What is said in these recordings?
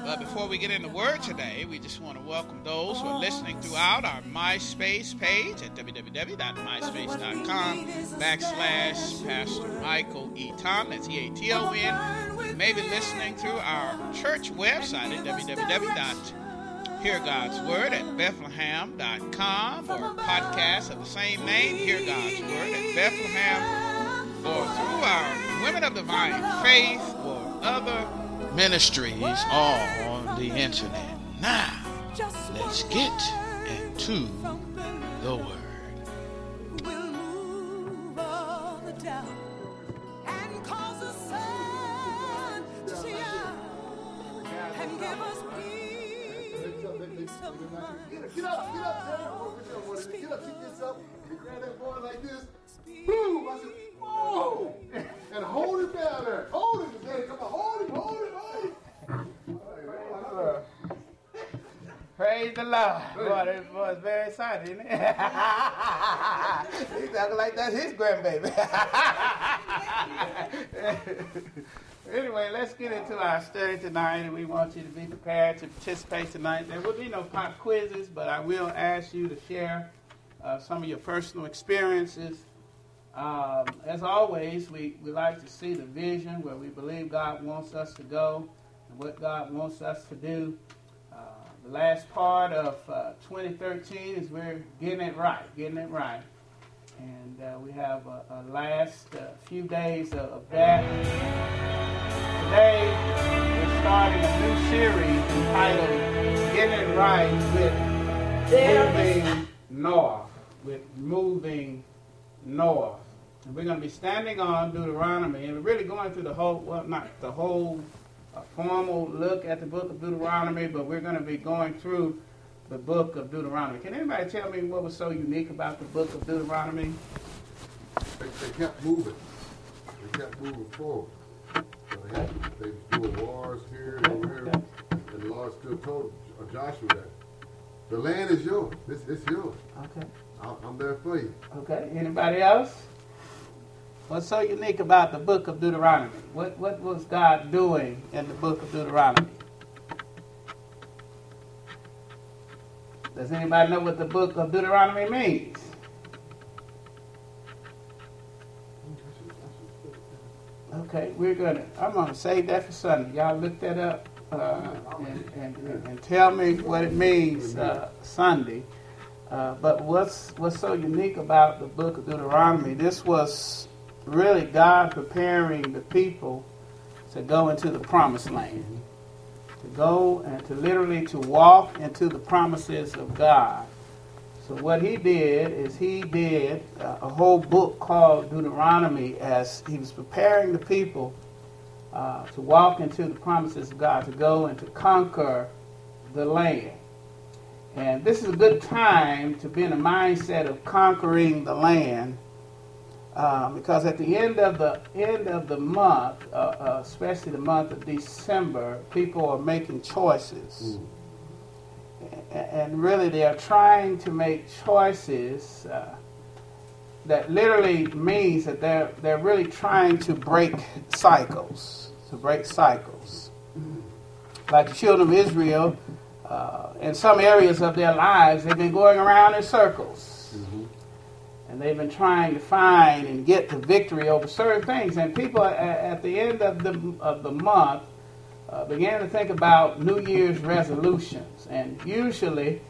But before we get into word today, we just want to welcome those who are listening throughout our MySpace page at www.myspace.com/Pastor Michael Eaton. That's E-A-T-O-N. You may be listening through our church website at www.myspace.com. Hear God's Word at Bethlehem.com, or podcast of the same name, Hear God's Word at Bethlehem, or through our Women of Divine Faith or other ministries all on the internet. Now, let's get into the Word. We'll move all the doubt and cause the sun to shine and give us peace. Get up, kick this up, and grab that boy like this. Boom! I said, whoa! And hold it down there. Hold it, man. Come on, hold it. Praise the Lord. Boy, this boy's very excited, isn't he? He's acting like that's his grandbaby. Anyway, let's get into our study tonight, and we want you to be prepared to participate tonight. There will be no pop quizzes, but I will ask you to share some of your personal experiences. As always, we like to see the vision where we believe God wants us to go and what God wants us to do. The last part of 2013 is we're getting it right. And we have a last few days of that. Today, we're starting a new series entitled Getting It Right with Moving North. And we're going to be standing on Deuteronomy, and we're really going through the whole, well, not the whole formal look at the book of Deuteronomy, but we're going to be going through the book of Deuteronomy. Can anybody tell me what was so unique about the book of Deuteronomy? They kept moving. They kept moving forward. They were doing wars here and over here. And the Lord still told Joshua that the land is yours. It's yours. Okay. I'm there for you. Okay. Anybody else? What's so unique about the book of Deuteronomy? What was God doing in the book of Deuteronomy? Does anybody know what the book of Deuteronomy means? Okay, I'm going to save that for Sunday. Y'all look that up and tell me what it means Sunday. But what's so unique about the book of Deuteronomy? This was really God preparing the people to go into the promised land. To go and to literally to walk into the promises of God. So what he did is he did a whole book called Deuteronomy as he was preparing the people to walk into the promises of God, to go and to conquer the land. And this is a good time to be in a mindset of conquering the land, because at the end of the month, especially the month of December, people are making choices, and really they are trying to make choices that literally means that they're really trying to break cycles, like the children of Israel. In some areas of their lives, they've been going around in circles. Mm-hmm. And they've been trying to find and get to victory over certain things. And people at the end of the month began to think about New Year's resolutions. And usually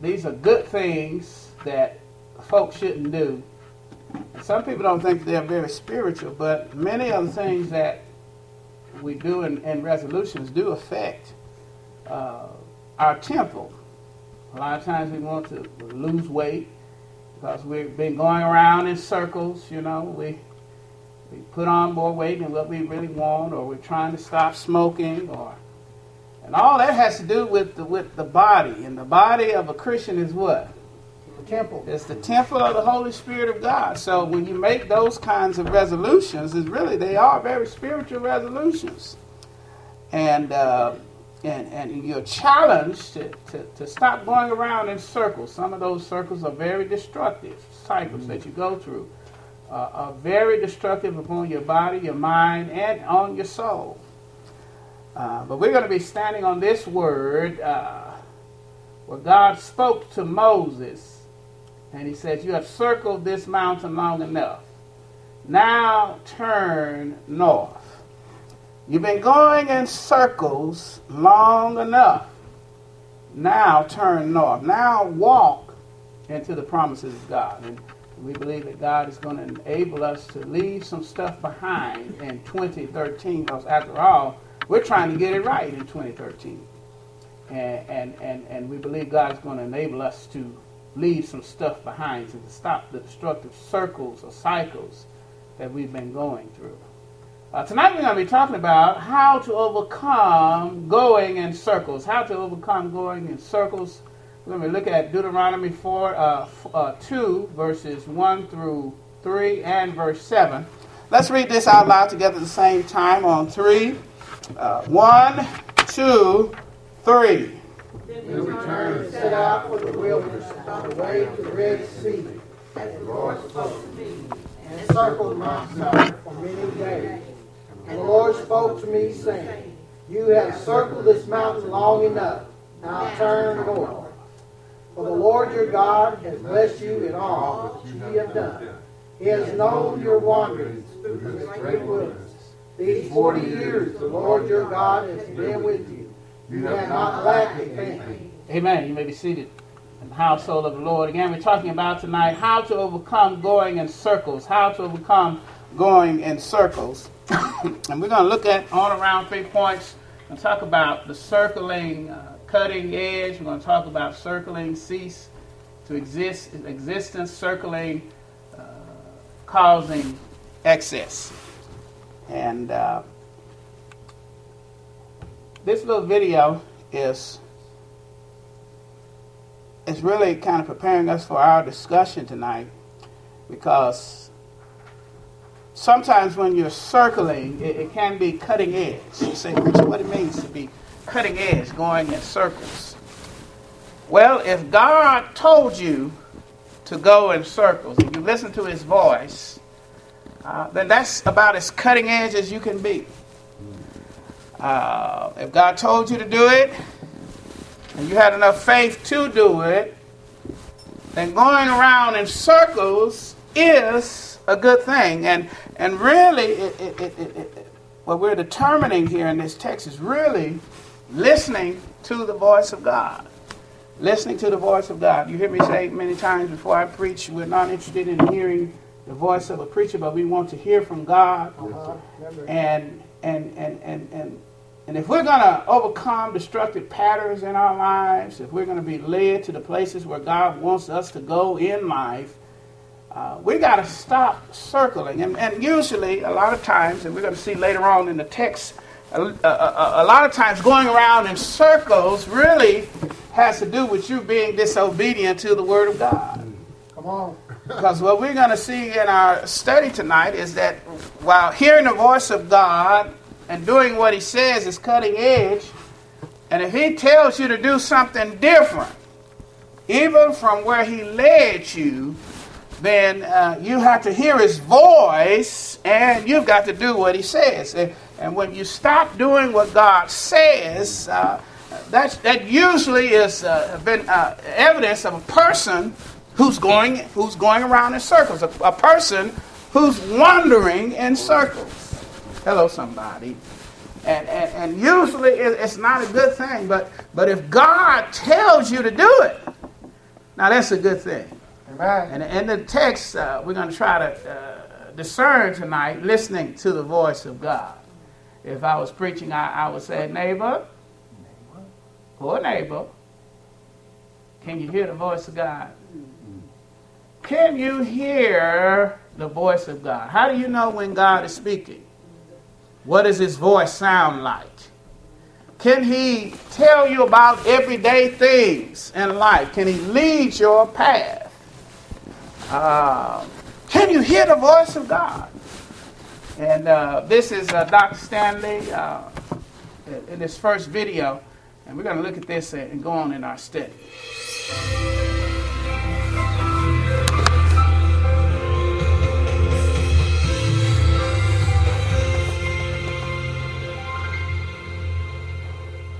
these are good things that folks shouldn't do. And some people don't think they're very spiritual, but many of the things that we do in resolutions do affect our temple. A lot of times we want to lose weight because we've been going around in circles, you know. We put on more weight than what we really want, or we're trying to stop smoking, or And all that has to do with the body. And the body of a Christian is what? The temple. It's the temple of the Holy Spirit of God. So when you make those kinds of resolutions, it's really, they are very spiritual resolutions. And you're challenged to stop going around in circles. Some of those circles are very destructive. Cycles that you go through are very destructive upon your body, your mind, and on your soul. But we're going to be standing on this word where God spoke to Moses, and he says, "You have circled this mountain long enough. Now turn north." You've been going in circles long enough. Now turn north. Now walk into the promises of God. And we believe that God is going to enable us to leave some stuff behind in 2013, because after all, we're trying to get it right in 2013. And we believe God is going to enable us to leave some stuff behind and to stop the destructive circles or cycles that we've been going through. Tonight we're going to be talking about how to overcome going in circles. How to overcome going in circles. We're going to look at Deuteronomy 2, verses 1 through 3 and verse 7. Let's read this out loud together at the same time on 3. 1, 2, 3. Then we returned and set out for the wilderness on the way to the Red Sea, as the Lord spoke to me, and circled Mount Sinai for many days. And the Lord spoke to me, saying, "You have circled this mountain long enough. Now turn north. For the Lord your God has blessed you in all that you have done. He has known your wanderings through this great wilderness. These 40 years the Lord your God has been with you. You have not lacked anything." Amen. You may be seated. In the household of the Lord. Again, we're talking about tonight how to overcome going in circles. How to overcome going in circles. And we're going to look at on around 3 points and talk about the circling, cutting edge. We're going to talk about circling, cease to exist, existence, circling, causing excess. And this little video is really kind of preparing us for our discussion tonight, because sometimes when you're circling, it can be cutting edge. You say, "Richard, what it means to be cutting edge, going in circles?" Well, if God told you to go in circles, if you listen to his voice, then that's about as cutting edge as you can be. If God told you to do it, and you had enough faith to do it, then going around in circles is a good thing. And really, what we're determining here in this text is really listening to the voice of God. Listening to the voice of God. You hear me say many times before I preach, we're not interested in hearing the voice of a preacher, but we want to hear from God. And if we're going to overcome destructive patterns in our lives, if we're going to be led to the places where God wants us to go in life, we got to stop circling. And usually, a lot of times, and we're going to see later on in the text, a lot of times going around in circles really has to do with you being disobedient to the Word of God. Come on. Because what we're going to see in our study tonight is that while hearing the voice of God and doing what He says is cutting edge, and if He tells you to do something different, even from where He led you, then you have to hear his voice, and you've got to do what he says. And when you stop doing what God says, that usually is evidence of a person who's going around in circles, a person who's wandering in circles. Hello, somebody. And usually it's not a good thing, but if God tells you to do it, now that's a good thing. Right. And in the text, we're going to try to discern tonight, listening to the voice of God. If I was preaching, I would say, neighbor, poor neighbor, can you hear the voice of God? Mm-hmm. Can you hear the voice of God? How do you know when God is speaking? What does his voice sound like? Can he tell you about everyday things in life? Can he lead your path? Can you hear the voice of God? And this is Dr. Stanley in his first video. And we're going to look at this and go on in our study.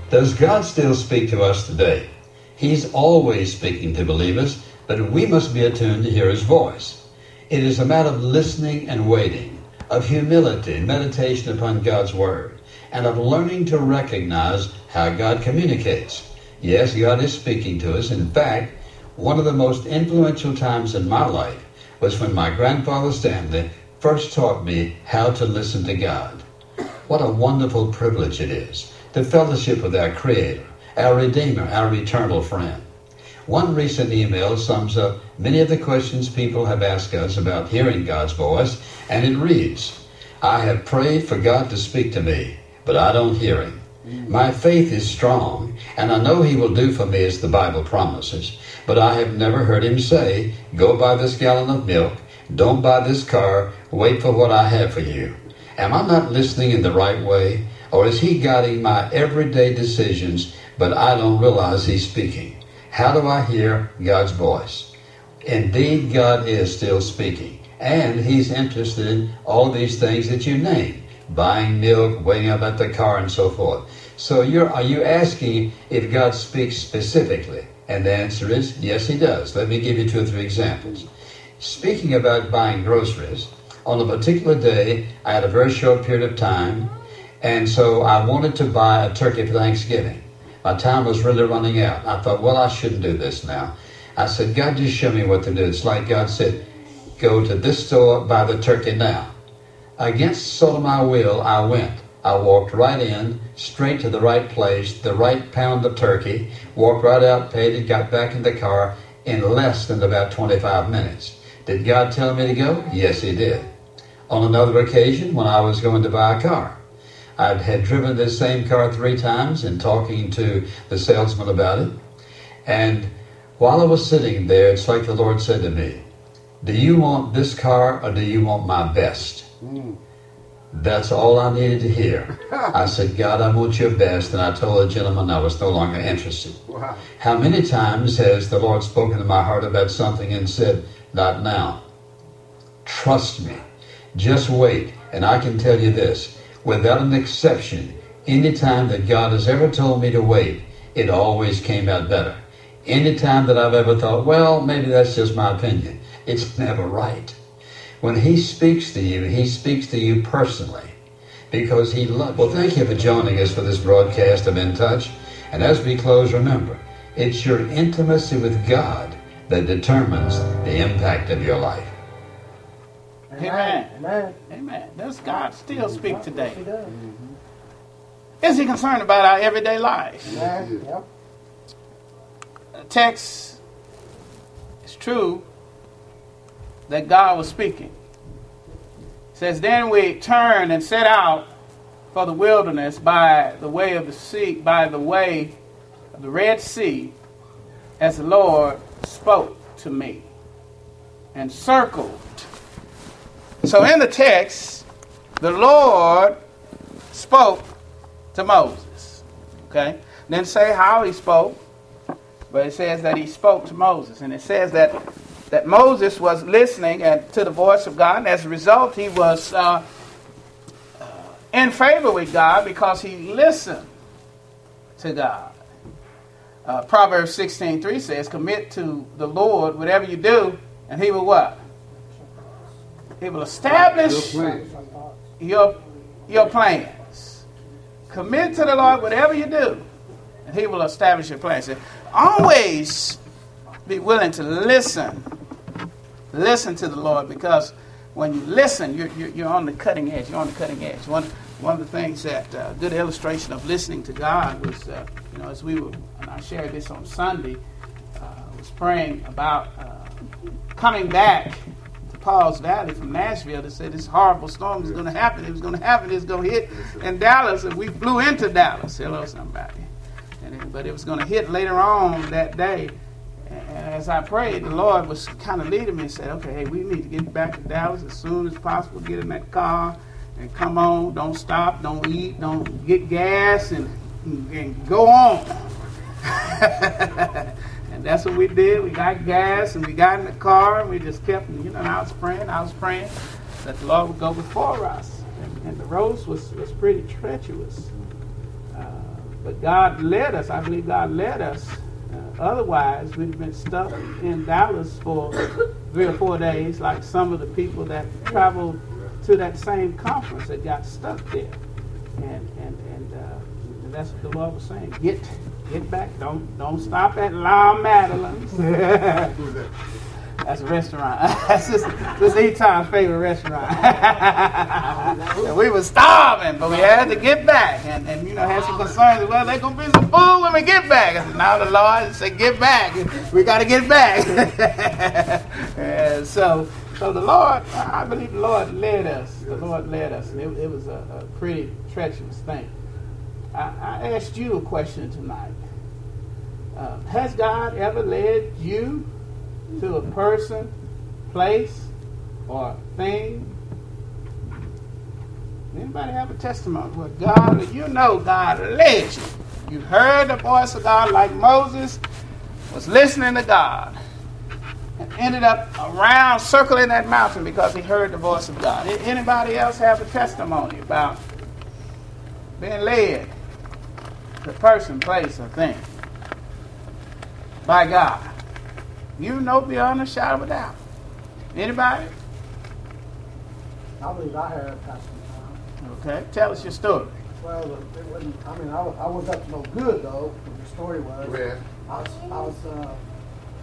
Does God still speak to us today? He's always speaking to believers, but we must be attuned to hear His voice. It is a matter of listening and waiting, of humility and meditation upon God's Word, and of learning to recognize how God communicates. Yes, God is speaking to us. In fact, one of the most influential times in my life was when my grandfather Stanley first taught me how to listen to God. What a wonderful privilege it is to fellowship with our Creator, our Redeemer, our eternal friend. One recent email sums up many of the questions people have asked us about hearing God's voice, and it reads, I have prayed for God to speak to me, but I don't hear Him. My faith is strong, and I know He will do for me as the Bible promises, but I have never heard Him say, go buy this gallon of milk, don't buy this car, wait for what I have for you. Am I not listening in the right way? Or is He guiding my everyday decisions, but I don't realize He's speaking? How do I hear God's voice? Indeed, God is still speaking, and He's interested in all these things that you name, buying milk, waiting up at the car, and so forth. So are you asking if God speaks specifically? And the answer is, yes, He does. Let me give you two or three examples. Speaking about buying groceries, on a particular day, I had a very short period of time, and so I wanted to buy a turkey for Thanksgiving. My time was really running out. I thought, well, I shouldn't do this now. I said, God, just show me what to do. It's like God said, go to this store, buy the turkey now. Against sort of my will, I went. I walked right in, straight to the right place, the right pound of turkey, walked right out, paid it, got back in the car in less than about 25 minutes. Did God tell me to go? Yes, He did. On another occasion, when I was going to buy a car, I had driven this same car 3 times and talking to the salesman about it. And while I was sitting there, it's like the Lord said to me, do you want this car or do you want my best? That's all I needed to hear. I said, God, I want your best. And I told the gentleman I was no longer interested. Wow. How many times has the Lord spoken to my heart about something and said, not now. Trust me. Just wait. And I can tell you this. Without an exception, any time that God has ever told me to wait, it always came out better. Any time that I've ever thought, well, maybe that's just my opinion, it's never right. When He speaks to you, He speaks to you personally because He loves you. Well, thank you for joining us for this broadcast of In Touch. And as we close, remember, it's your intimacy with God that determines the impact of your life. Amen. Amen. Amen. Does God still speak today? Is He concerned about our everyday life? Amen. The text is true that God was speaking. It says, then we turned and set out for the wilderness by the way of the sea, by the way of the Red Sea, as the Lord spoke to me and circled. So in the text, the Lord spoke to Moses. Okay? Didn't say how He spoke, but it says that He spoke to Moses. And it says that Moses was listening to the voice of God, and as a result, he was in favor with God because he listened to God. Proverbs 16:3 says, commit to the Lord whatever you do, and He will what? He will establish your plans. Commit to the Lord whatever you do, and He will establish your plans. Always be willing to listen. Listen to the Lord, because when you listen, you're on the cutting edge. You're on the cutting edge. One of the things that a good illustration of listening to God was, as we were, and I shared this on Sunday, was praying about coming back Pauls Valley from Nashville that said this horrible storm was going to happen. It was going to happen. It was going to hit in Dallas, and we flew into Dallas. Hello, somebody. But it was going to hit later on that day. And as I prayed, the Lord was kind of leading me and said, okay, hey, we need to get back to Dallas as soon as possible. Get in that car and come on. Don't stop. Don't eat. Don't get gas and go on. And that's what we did. We got gas and we got in the car and we just kept, and I was praying that the Lord would go before us. And the roads was pretty treacherous. But God led us. I believe God led us. Otherwise, we'd have been stuck in Dallas for 3 or 4 days, like some of the people that traveled to that same conference that got stuck there. And that's what the Lord was saying. Get back. Don't stop at La Madeleine's. That's a restaurant. That's just E-Time's favorite restaurant. And we were starving, but we had to get back. And had some concerns. Well, there's going to be some food when we get back. I said, no, the Lord said, get back. We got to get back. And so the Lord, I believe the Lord led us. The Lord led us. And it was a pretty treacherous thing. I asked you a question tonight. Has God ever led you to a person, place, or thing? Anybody have a testimony where God, God led you? You heard the voice of God, like Moses was listening to God and ended up around circling that mountain because he heard the voice of God. Anybody else have a testimony about being led to a person, place, or thing by God? You know beyond a shadow of a doubt. Anybody? I believe I heard Pastor Tom. Okay, tell us your story. Well, it wasn't. I wasn't up to no good though. What the story was. Yeah. I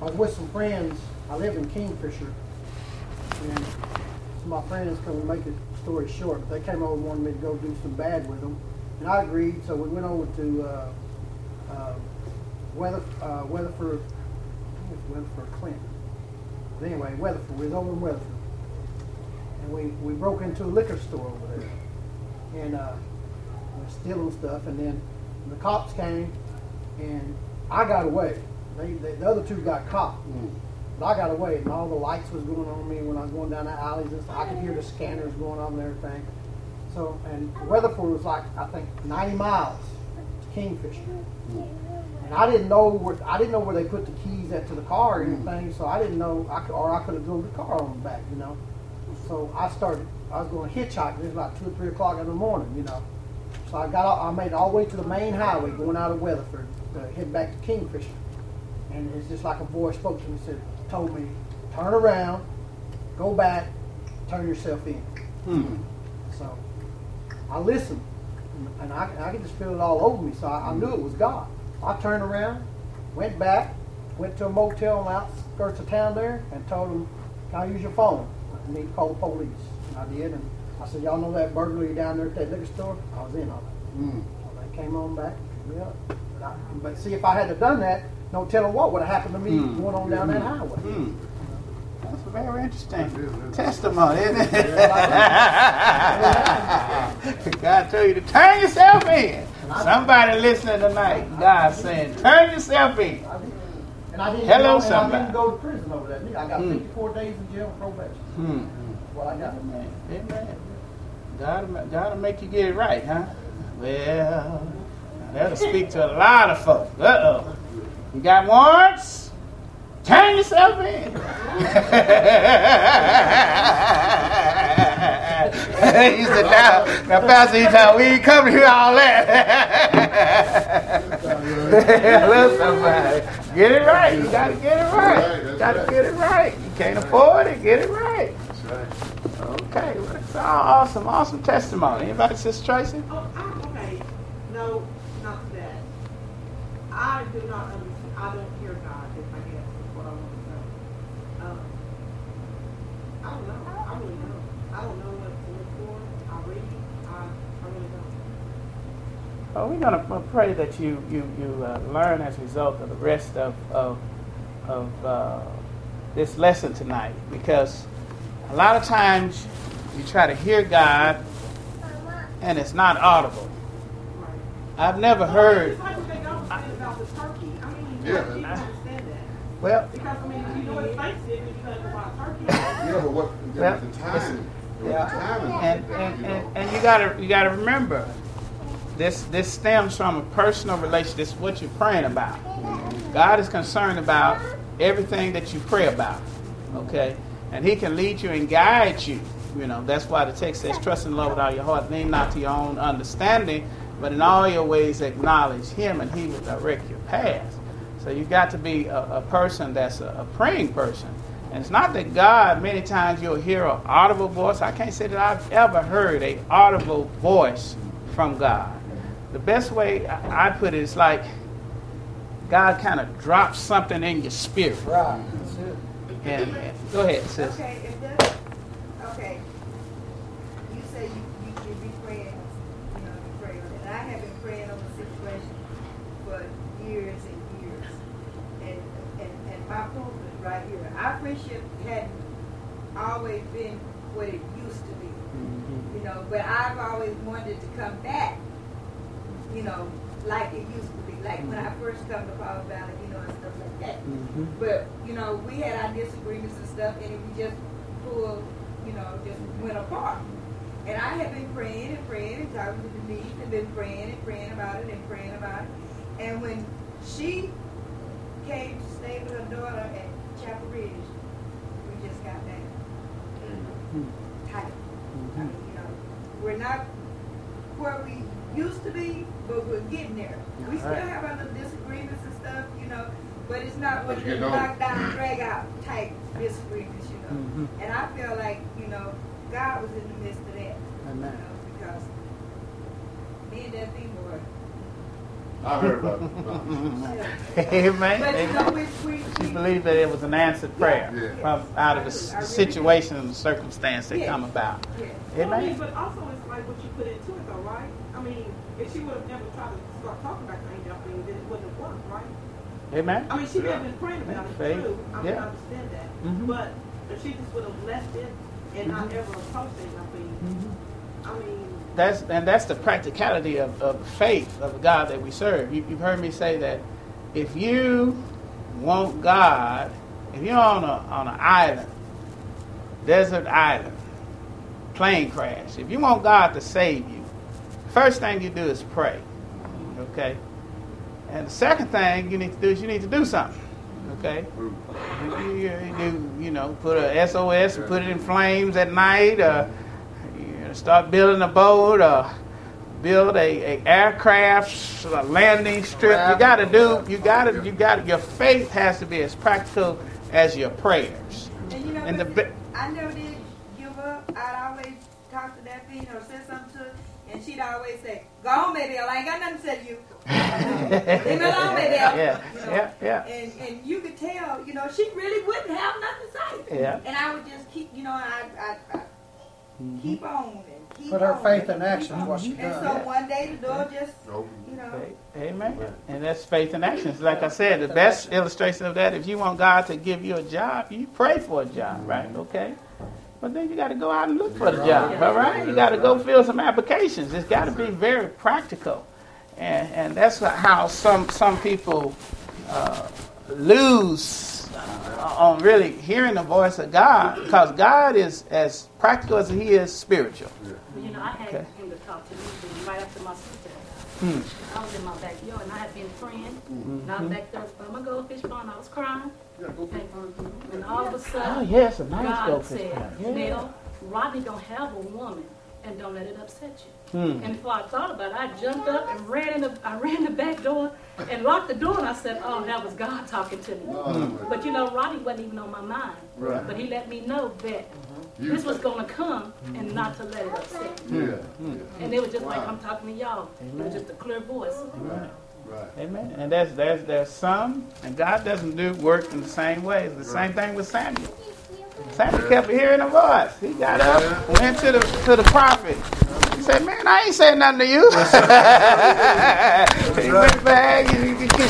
was with some friends. I lived in Kingfisher, and my friends come to make the story short. But they came over and wanted me to go do some bad with them, and I agreed. So we went over to Weatherford. Weatherford, Clinton. But anyway, Weatherford. We was over in Weatherford. And we broke into a liquor store over there. And we were stealing stuff. And then the cops came, and I got away. The other two got caught. Mm. But I got away, and all the lights was going on me when I was going down the alleys. And stuff. I could hear the scanners going on and everything. So, and Weatherford was like, I think, 90 miles to Kingfisher. Mm. And I didn't know where they put the keys at to the car or anything, so I didn't know. I could have drove the car on the back, So I was going to hitchhike. It was about 2 or 3 o'clock in the morning, So I made it all the way to the main highway, going out of Weatherford to head back to Kingfisher. And it's just like a voice spoke to me, told me, turn around, go back, turn yourself in. Hmm. So I listened, and I could just feel it all over me. So I knew it was God. I turned around, went back, went to a motel on the outskirts of town there, and told them, can I use your phone? I need to call the police. And I did, and I said, y'all know that burglary down there at that liquor store? I was in on it. Mm. So they came on back, picked me up. But see, if I had have done that, no telling what would have happened to me going on down that highway. Mm. That's very interesting testimony, isn't it? God told you to turn yourself in. Somebody listening tonight, God's saying, turn yourself in. And I didn't Hello, somebody. I didn't go to prison over that. I got 54 days in jail for probation. Mm. Well, I got it, man. Amen. God will make you get it right, huh? Well, that'll speak to a lot of folks. Uh-oh. You got warrants? Turn yourself in. He said, now Pastor E-Town, we ain't coming here all that. Hello, somebody. Get it right. You got to get it right. You got to get it right. You can't afford it. Get it right. That's right. Okay. Well, that's awesome. Awesome testimony. Anybody, Sister Tracy? Okay. No, not that. I do not understand. I don't hear God, if I guess, is what I want to say. I don't know. I really don't. I don't know what to look for. I read. I really don't. Well, we're going to pray that you learn as a result of the rest of this lesson tonight, because A lot of times you try to hear God and it's not audible. I've never heard. Yeah. Well, because I mean, you know what Mike said, you talking about turkey. Yeah, but what the time? Yeah. And you gotta remember, this stems from a personal relationship. This is what you're praying about. God is concerned about everything that you pray about. Okay, and He can lead you and guide you. You know, that's why the text says, "Trust in the Lord with all your heart, lean not to your own understanding, but in all your ways acknowledge Him, and He will direct your path." So you've got to be a person that's a praying person. And it's not that God, many times you'll hear an audible voice. I can't say that I've ever heard an audible voice from God. The best way I put it is like God kind of drops something in your spirit. Right. That's it. And go ahead, sis. Okay, you say you be praying, you know, you pray. And I have been praying over the situation for years and my pulpit right here. Our friendship hadn't always been what it used to be, mm-hmm. you know, but I've always wanted to come back, you know, like it used to be, like mm-hmm. when I first come to Pauls Valley, you know, and stuff like that. Mm-hmm. But, you know, we had our disagreements and stuff, and we just pulled, you know, just went apart. And I had been praying and talking to Denise and been praying about it. And when she came to stay with her daughter at Chapel Ridge, we just got back tight. Mm-hmm. I mean, you know, we're not where we used to be, but we're getting there. We still have our little disagreements and stuff, you know, but it's not what you knock down, drag out type disagreements, you know. Mm-hmm. And I feel like, you know, God was in the midst of that. Amen. You know, because me and that thing were. I heard about it. Amen. But, you know, she believed that it was an answered prayer out of the situation and the circumstance that come about. Yes. Amen. Well, I mean, but also it's like what you put into it, though, right? I mean, if she would have never tried to start talking about the angel thing, then it wouldn't have worked, right? Amen. I mean, she would have been praying about it, too. I mean, I understand that. Mm-hmm. But if she just would have left it and not ever approached it, I mean, that's the practicality of faith of God that we serve. You've heard me say that if you want God, if you're on an island, desert island, plane crash, if you want God to save you, first thing you do is pray. Okay? And the second thing you need to do is you need to do something. Okay? You know, put a SOS and put it in flames at night, start building a boat or build a aircraft, a landing strip. You gotta your faith has to be as practical as your prayers. And you know, I never did give up. I'd always talk to that thing or say something to her, and she'd always say, "Go on, baby, I ain't got nothing to tell you. Leave me alone, baby." Yeah. And you could tell, you know, she really wouldn't have nothing to say. Yeah. And I would just keep, you know, I keep on and keep put her on faith in action. What she does. And so one day the door just, you know. Amen. And that's faith in action. Like I said, the best illustration of that, if you want God to give you a job, you pray for a job, right? Okay. But then you got to go out and look for the job, all right? You got to go fill some applications. It's got to be very practical. And that's how some people lose on really hearing the voice of God, because God is as practical as He is spiritual. You know, I had him to talk to me right after my sister. I was in my backyard and I had been praying, and I was back there by my goldfish pond. I was crying, and all of a sudden, God said, "Now, Rodney don't have a woman, and don't let it upset you." And before I thought about it, I jumped up and ran the back door and locked the door, and I said, "Oh, that was God talking to me." But you know, Rodney wasn't even on my mind. Right. But he let me know that this was going to come and not to let it upset me. And it was just like I'm talking to y'all. Amen. It was just a clear voice. Right. Amen. And there's some, and God doesn't do work in the same way. It's the same thing with Samuel. Samuel kept hearing a voice. He got up, went to the prophet. said, man, I ain't saying nothing to you. He went back, he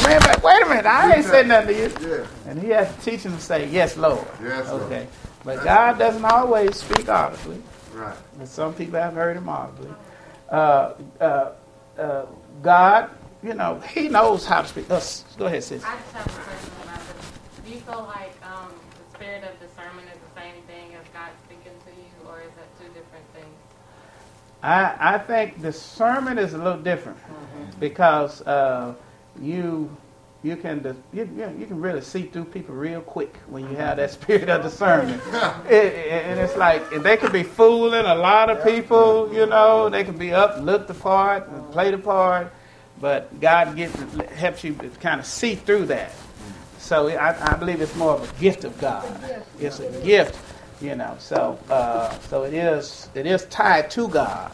ran back, wait a minute, I ain't saying nothing to you. Yeah. And he has to teach him to say, yes, Lord. Yes, okay. Lord. But that's God doesn't always speak audibly. Right. And some people have heard him audibly. God, you know, he knows how to speak. Go ahead, sis. I just have a question about this. Do you feel like the spirit of discernment is the same thing as God speaking to you, or is that two different things? I think discernment is a little different because you can really see through people real quick when you have that spirit of discernment. And it's like, and they could be fooling a lot of people, you know. They could be up, look the part, and play the part. But God helps you kind of see through that. So I believe it's more of a gift of God. It's a gift, you know. So so it is tied to God.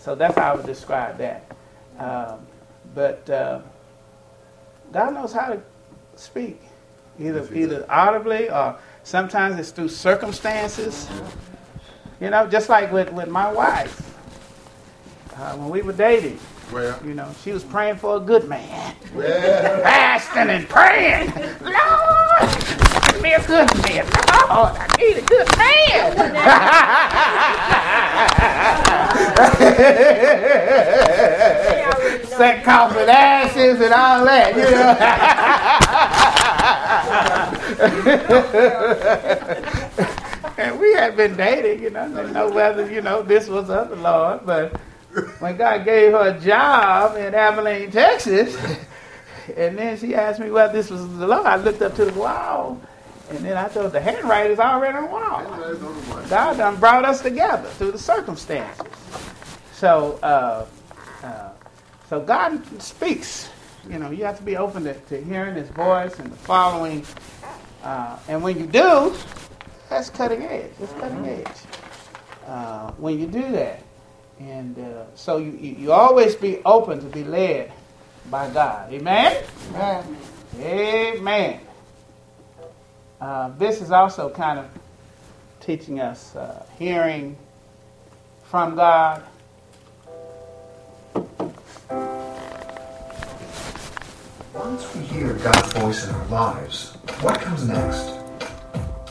So that's how I would describe that. But God knows how to speak, either audibly or sometimes it's through circumstances. You know, just like with my wife, when we were dating, you know, she was praying for a good man, fasting and praying, Lord, give me a good man, Lord, I need a good man. That coffin ashes and all that, you know. And we had been dating, you know, didn't know whether, you know, this was of the Lord. But when God gave her a job in Abilene, Texas, and then she asked me whether this was the Lord, I looked up to the wall. And then I thought the handwriting is already on the wall. God done brought us together through the circumstances. So, So God speaks, you know, you have to be open to hearing his voice and the following. And when you do, that's cutting edge. It's cutting edge. When you do that. And so you always be open to be led by God. Amen? Amen. Amen. This is also kind of teaching us hearing from God. Once we hear God's voice in our lives, what comes next?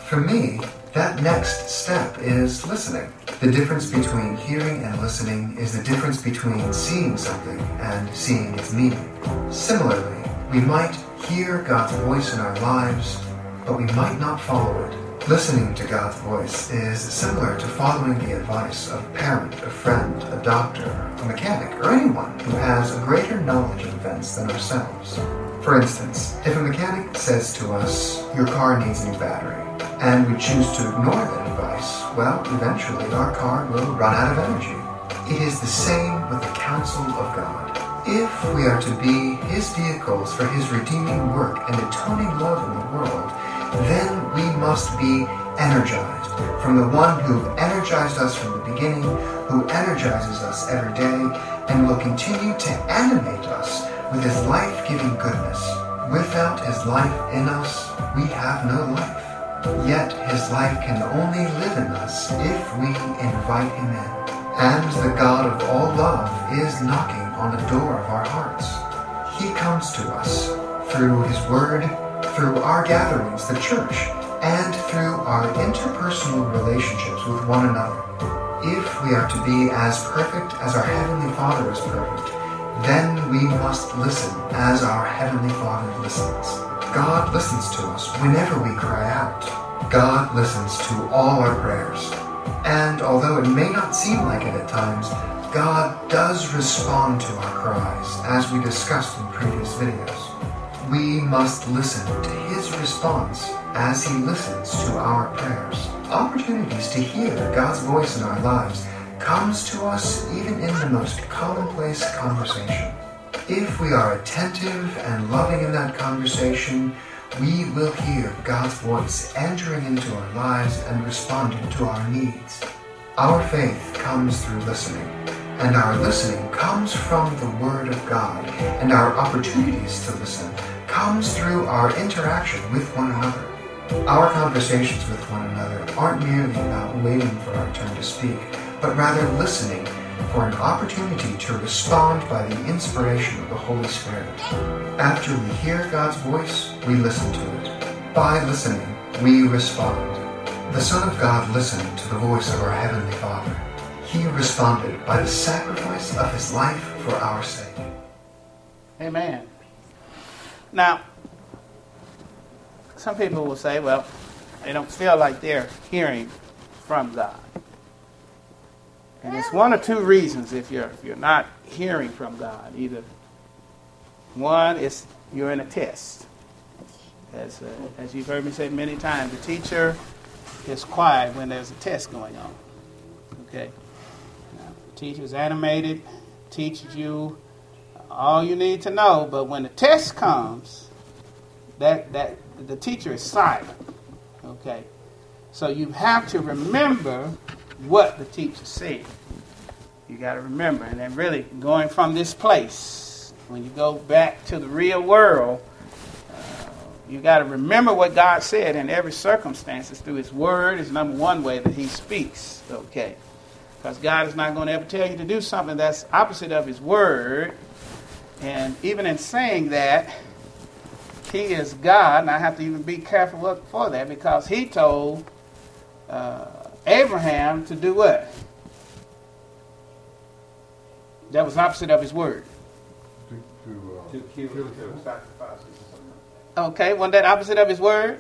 For me, that next step is listening. The difference between hearing and listening is the difference between seeing something and seeing its meaning. Similarly, we might hear God's voice in our lives, but we might not follow it. Listening to God's voice is similar to following the advice of a parent, a friend, a doctor, a mechanic, or anyone who has a greater knowledge of events than ourselves. For instance, if a mechanic says to us, your car needs a new battery, and we choose to ignore that advice, well, eventually our car will run out of energy. It is the same with the counsel of God. If we are to be his vehicles for his redeeming work and atoning love in the world, then we must be energized from the one who energized us from the beginning, who energizes us every day, and will continue to animate us with his life-giving goodness. Without his life in us, we have no life. Yet his life can only live in us if we invite him in. And the God of all love is knocking on the door of our hearts. He comes to us through his word, through our gatherings, the church, and through our interpersonal relationships with one another. If we are to be as perfect as our Heavenly Father is perfect, then we must listen as our Heavenly Father listens. God listens to us whenever we cry out. God listens to all our prayers. And although it may not seem like it at times, God does respond to our cries, as we discussed in previous videos. We must listen to his response as he listens to our prayers. Opportunities to hear God's voice in our lives comes to us even in the most commonplace conversation. If we are attentive and loving in that conversation, we will hear God's voice entering into our lives and responding to our needs. Our faith comes through listening. And our listening comes from the Word of God, and our opportunities to listen comes through our interaction with one another. Our conversations with one another aren't merely about waiting for our turn to speak, but rather listening for an opportunity to respond by the inspiration of the Holy Spirit. After we hear God's voice, we listen to it. By listening, we respond. The Son of God listened to the voice of our Heavenly Father. He responded by the sacrifice of His life for our sake. Amen. Now, some people will say, well, they don't feel like they're hearing from God. And it's one of two reasons if you're not hearing from God. Either one is you're in a test. As you've heard me say many times, the teacher is quiet when there's a test going on. Okay? Now, the teacher's animated, teaches you all you need to know, but when the test comes, that the teacher is silent. Okay? So you have to remember what the teacher said. You got to remember. And then really going from this place, when you go back to the real world, you got to remember what God said in every circumstance. Through His Word is number one way that He speaks. Okay? Because God is not going to ever tell you to do something that's opposite of His Word. And even in saying that, He is God, and I have to even be careful for that, because He told Abraham to do what? That was opposite of His Word. To kill. Sacrifices. Okay, wasn't that opposite of His Word?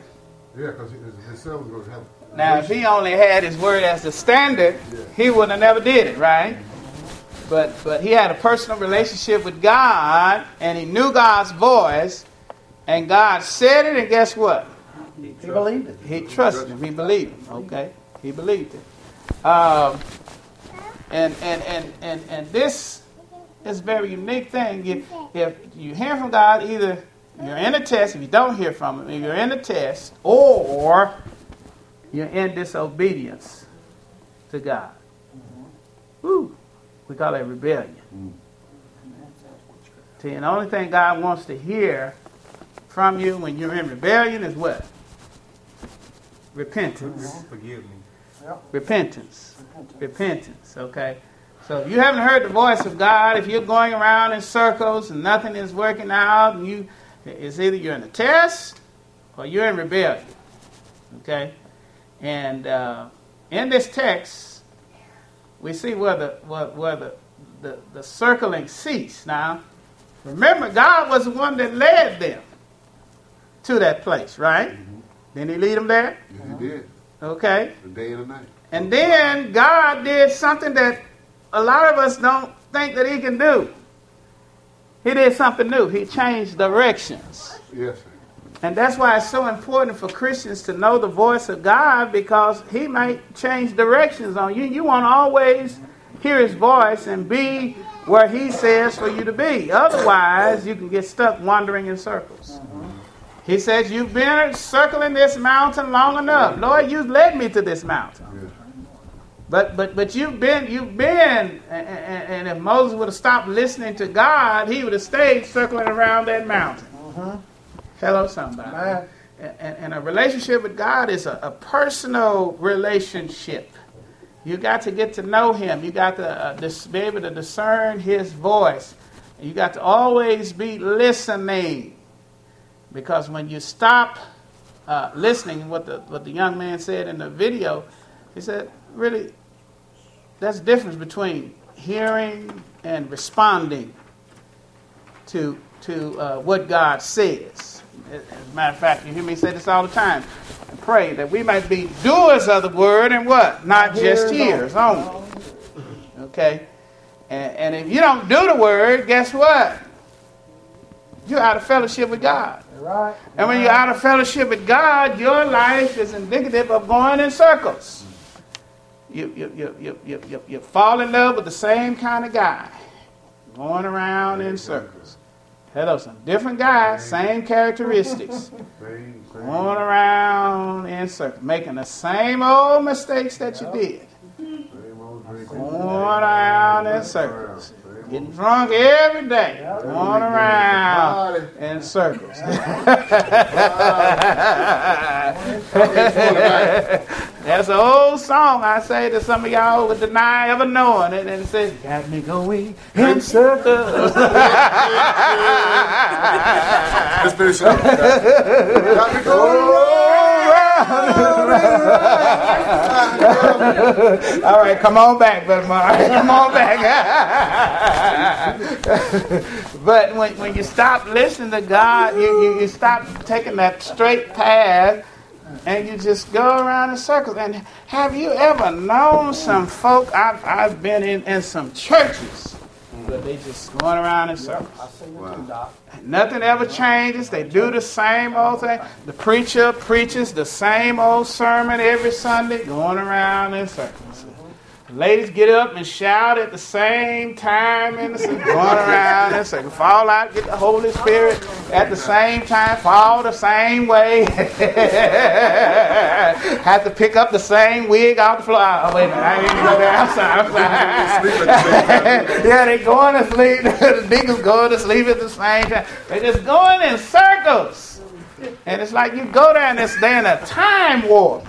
Yeah, because His Son was going to have. Now, if He only had His Word as the standard, yeah, He would have never did it, right? But He had a personal relationship with God, and He knew God's voice, and God said it, and guess what? He believed it. He trusted Him. He believed Him. Okay, He believed it. And this is a very unique thing. If you hear from God, either you're in a test. If you don't hear from Him, you're in a test, or you're in disobedience to God. Woo. We call that rebellion. See, and the only thing God wants to hear from you when you're in rebellion is what? Repentance. Forgive me. Repentance. Okay. So if you haven't heard the voice of God, if you're going around in circles and nothing is working out, and it's either you're in a test or you're in rebellion. Okay. And in this text, we see where the circling ceased. Now, remember, God was the one that led them to that place, right? Mm-hmm. Didn't He lead them there? Yes, He did. Okay. The day and the night. And then God did something that a lot of us don't think that He can do. He did something new. He changed directions. Yes, sir. And that's why it's so important for Christians to know the voice of God, because He might change directions on you. You won't always hear His voice and be where He says for you to be. Otherwise, you can get stuck wandering in circles. He says, you've been circling this mountain long enough. Lord, you've led me to this mountain. But you've been, and if Moses would have stopped listening to God, he would have stayed circling around that mountain. Hello, somebody. And a relationship with God is a personal relationship. You got to get to know Him. You got to be able to discern His voice. You got to always be listening, because when you stop listening, what the young man said in the video, he said, really, that's the difference between hearing and responding to what God says. As a matter of fact, you hear me say this all the time. I pray that we might be doers of the word and what? Not just hearers only. Okay? And if you don't do the word, guess what? You're out of fellowship with God. Right. And when you're out of fellowship with God, your life is indicative of going in circles. You fall in love with the same kind of guy, going around in circles. Hello, some different guys, same characteristics, going around in circles, making the same old mistakes that you did, going around in circles, getting drunk every day, going around in circles. That's an old song I say that some of y'all would deny ever knowing it, and it says, got me going in circles. Let's finish up. Got me going. All right, come on back, Brother Mark. Come on back. But when you stop listening to God, you stop taking that straight path, and you just go around in circles. And have you ever known some folk? I've been in some churches, but they just going around in circles. Wow. Nothing ever changes. They do the same old thing. The preacher preaches the same old sermon every Sunday, going around in circles. The ladies get up and shout at the same time, and going around in circles. Fall out, get the Holy Spirit at the same time, fall the same way. Have to pick up the same wig off the floor. Oh, wait a minute, I didn't go there. I'm sorry. Yeah, they're going to sleep. The deacons going to sleep at the same time. They're just going in circles. And it's like you go down this day in a time warp.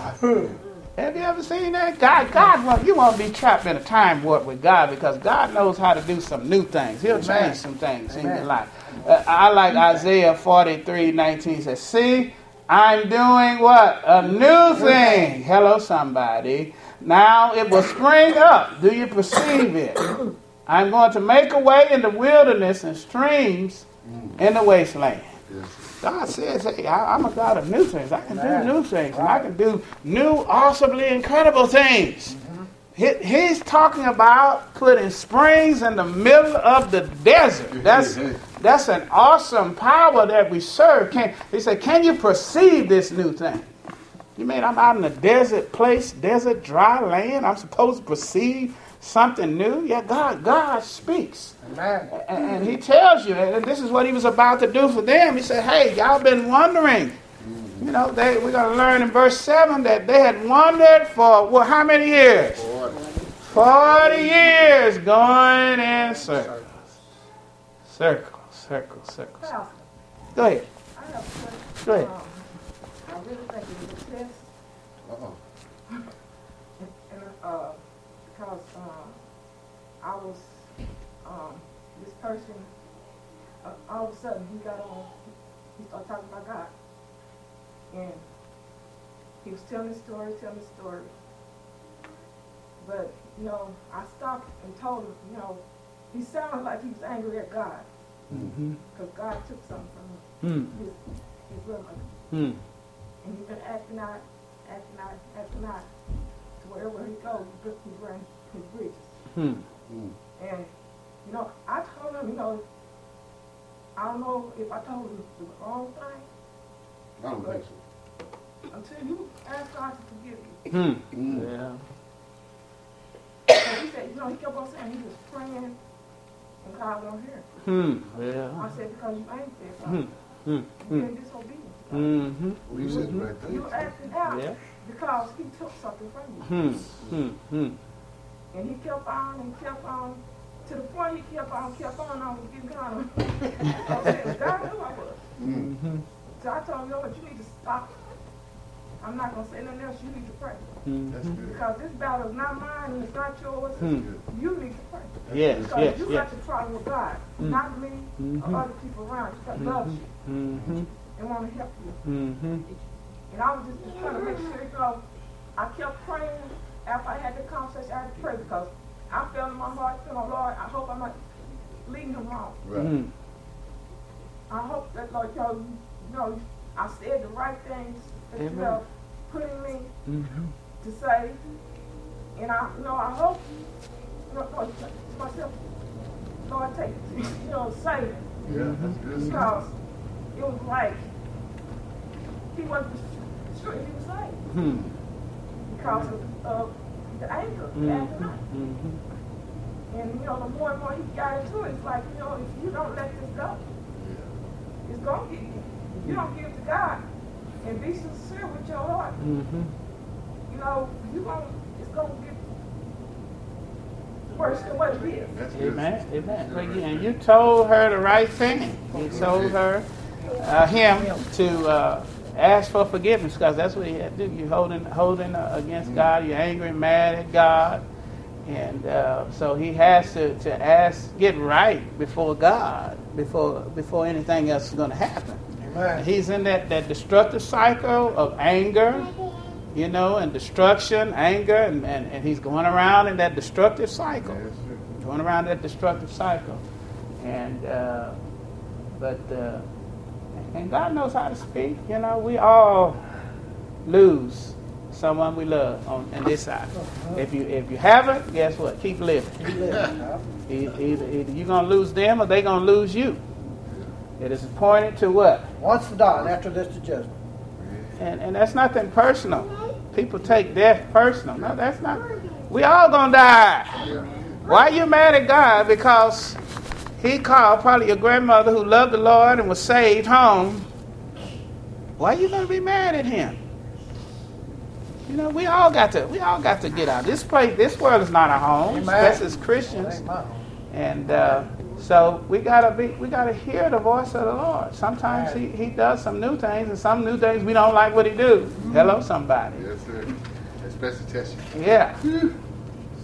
Have you ever seen that? God, you won't be trapped in a time warp with God, because God knows how to do some new things. He'll change some things in your life. I like Isaiah 43:19 says, see, I'm doing what? A new thing. Hello, somebody. Now it will spring up. Do you perceive it? I'm going to make a way in the wilderness and streams in the wasteland. God says, hey, I'm a God of new things. I can do new things. And I can do new, awesomely incredible things. Mm-hmm. He's talking about putting springs in the middle of the desert. That's an awesome power that we serve. He said, can you perceive this new thing? You mean I'm out in a desert place, desert, dry land? I'm supposed to perceive something new? Yeah, God speaks. Amen. And he tells you, and this is what he was about to do for them. He said, hey, y'all been wondering. You know, we're going to learn in verse 7 that they had wandered for, well, how many years? 40 years going in circles. Circles. Go ahead. Go ahead. I really think it was this. I was, this person, all of a sudden he got on, he started talking about God. And he was telling the story. But, you know, I stopped and told him, you know, he sounded like he was angry at God. Because God took something from him, his woman. And he's been acting out, to wherever he goes, he's running his bridges. And, you know, I told him, you know, I don't know if I told him the wrong thing. I don't think so. Until you ask God to forgive you. Yeah. So he said, you know, he kept on saying he was praying and God won't hear. Yeah. I said, because you ain't there, God. You've been disobedient. Well, you said the right thing. You were acting out because he took something from you. And he kept on, to the point he kept on, I was getting kind of, I said, God knew I was. So I told him, Lord, you need to stop. I'm not going to say nothing else, you need to pray. That's good. Because this battle is not mine and it's not yours, you need to pray. Because you got to try with God, not me or other people around you that love you and want to help you. And I was just trying to make sure, because I kept praying. After I had the conversation, I had to pray, because I felt in my heart, Lord, I hope I'm not leading him wrong. Right. I hope that, Lord, you know, I said the right things that you have put in me to say. And I, you know, I hope, you know, Lord, to myself, Lord, take it, you know, say it. Yeah, that's good. Because it was like, he wasn't sure he was saved. Because of the anger, and you know, the more and more he got into it, it's like, you know, if you don't let this go, it's gonna get you. If you don't give it to God and be sincere with your heart, you know, it's gonna get worse than what it is. Amen. But and you told her the right thing. You told her, him to Ask for forgiveness, because that's what you have to do. You're holding against God. You're angry and mad at God. And so he has to ask, get right before God, before anything else is going to happen. Amen. He's in that destructive cycle of anger, you know, and destruction, anger, and he's going around in that destructive cycle. Yes, going around that destructive cycle. And, and God knows how to speak. You know, we all lose someone we love on this side. If you haven't, guess what? Keep living. Either you're going to lose them or they're going to lose you. It is appointed to what? Once for dawn, after this the judgment. And that's nothing personal. People take death personal. No, that's not. We all going to die. Why are you mad at God? Because he called probably your grandmother who loved the Lord and was saved home. Why are you going to be mad at him? You know, we all got to get out. This world is not our home, especially as Christians. And so we gotta hear the voice of the Lord. Sometimes he does some new things, and some new things we don't like what he do. Mm-hmm. Hello, somebody. Yes, sir. Especially testing. Yeah.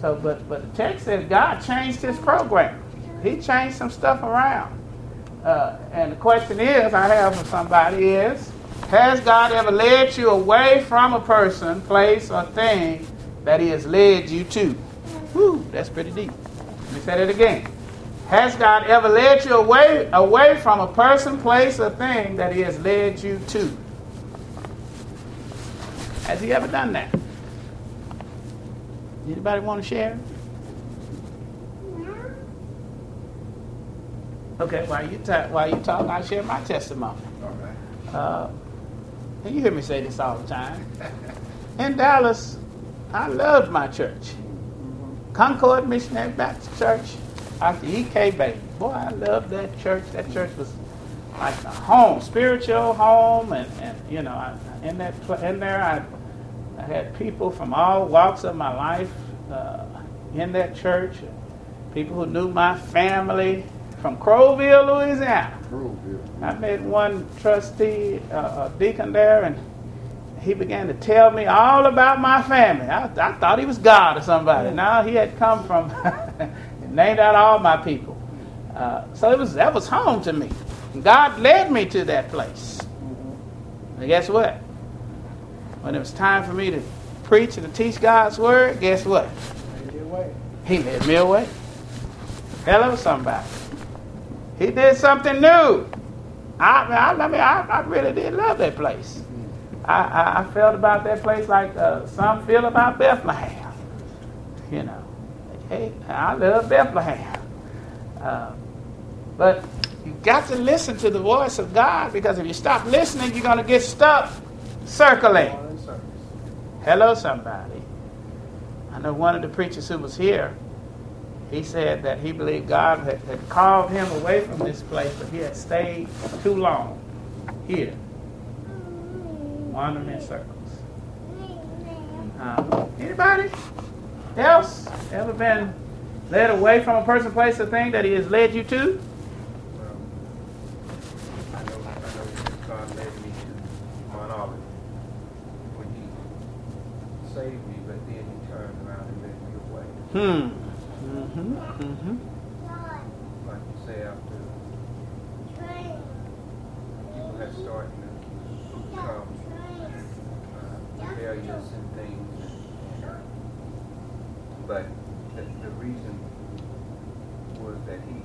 So, but the text says God changed his program. He changed some stuff around. And the question is, I have for somebody is, has God ever led you away from a person, place, or thing that he has led you to? Woo, that's pretty deep. Let me say that again. Has God ever led you away from a person, place, or thing that he has led you to? Has he ever done that? Anybody want to share? Okay, while you talk, I'll share my testimony. All right. And you hear me say this all the time. In Dallas, I loved my church. Concord Missionary Baptist Church, out the EK Bay. Boy, I loved that church. That church was like a home, spiritual home. And you know, I had people from all walks of my life in that church. People who knew my family from Crowville, Louisiana. I met one trustee, a deacon there, and he began to tell me all about my family. I thought he was God or somebody. Now he had come from, named out all my people. So that was home to me. God led me to that place. And guess what? When it was time for me to preach and to teach God's word, guess what? He led me away. Hello, somebody. He did something new. I really did love that place. I felt about that place like some feel about Bethlehem. You know, hey, I love Bethlehem. But you got to listen to the voice of God, because if you stop listening, you're going to get stuck circling. Hello, somebody. I know one of the preachers who was here, he said that he believed God had called him away from this place, but he had stayed too long here, wandering in circles. Anybody else ever been led away from a person, place, or thing that he has led you to? Well, I know God led me to Mount Olive when he saved me, but then he turned around and led me away. Mm-hmm. Like you say, after people have started to become rebellious and things, but the reason was that the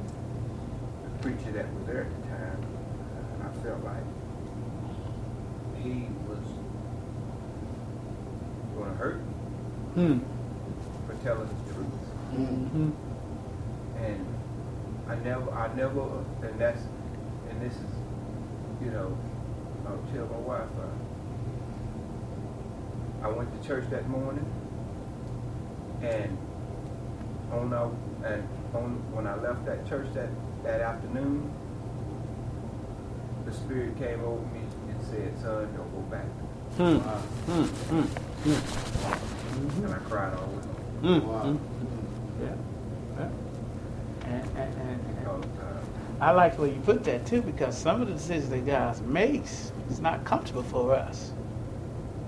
preacher that was there at the time, I felt like he was going to hurt me for telling the truth. Mm-hmm. And I never, and this is, you know, I'll tell my wife, I went to church that morning, and when I left that church that afternoon, the Spirit came over me and said, "Son, don't go back." And I cried all the way. Yeah. And I like the way you put that too, because some of the decisions that God makes is not comfortable for us,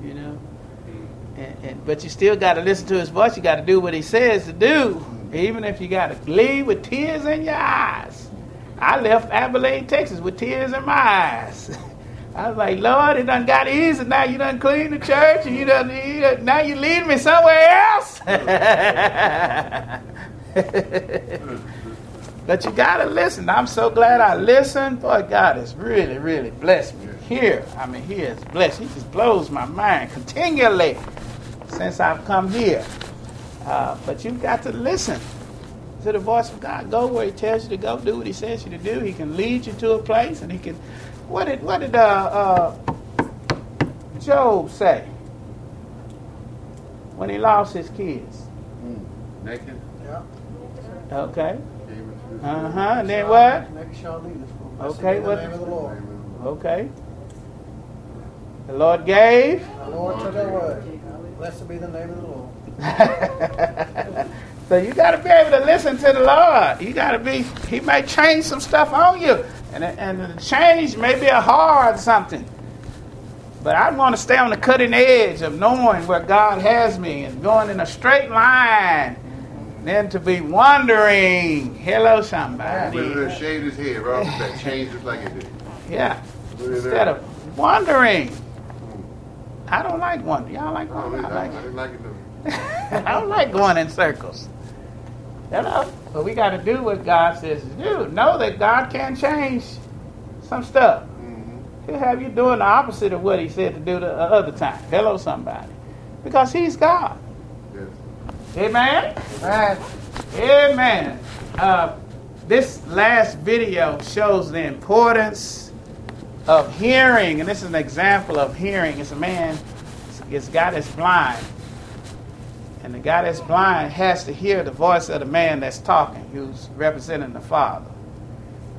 you know. But you still got to listen to his voice. You got to do what he says to do, even if you got to leave with tears in your eyes. I left Abilene, Texas with tears in my eyes. I was like, Lord, it done got easy. Now you done cleaned the church, and you done now you lead me somewhere else. But you got to listen. I'm so glad I listened. Boy, God has really, really blessed me. Here, I mean, he is blessed. He just blows my mind continually since I've come here. But you've got to listen to the voice of God. Go where he tells you to go. Do what he says you to do. He can lead you to a place, and he can... What did Job say when he lost his kids? Naked. Yeah. Okay. And then what? Naked shall lead us. Okay. What? The name of the Lord. Okay. The Lord gave. The Lord took away. Blessed be the name of the Lord. So you got to be able to listen to the Lord. You got to be. He may change some stuff on you, and the change may be a hard something. But I want to stay on the cutting edge of knowing where God has me and going in a straight line. Then to be wandering. Hello, somebody. He shaved his head right off that changes like it did. Yeah. Instead of wandering. I don't like wandering. Y'all like wandering? I don't like going in circles. Hello? But we got to do what God says to do. Know that God can change some stuff. Mm-hmm. He'll have you doing the opposite of what he said to do the other time. Hello, somebody. Because he's God. Yes. Amen? Amen. Amen. This last video shows the importance of hearing, and this is an example of hearing. It's a man, it's a guy that's blind, and the guy that's blind has to hear the voice of the man that's talking, who's representing the Father.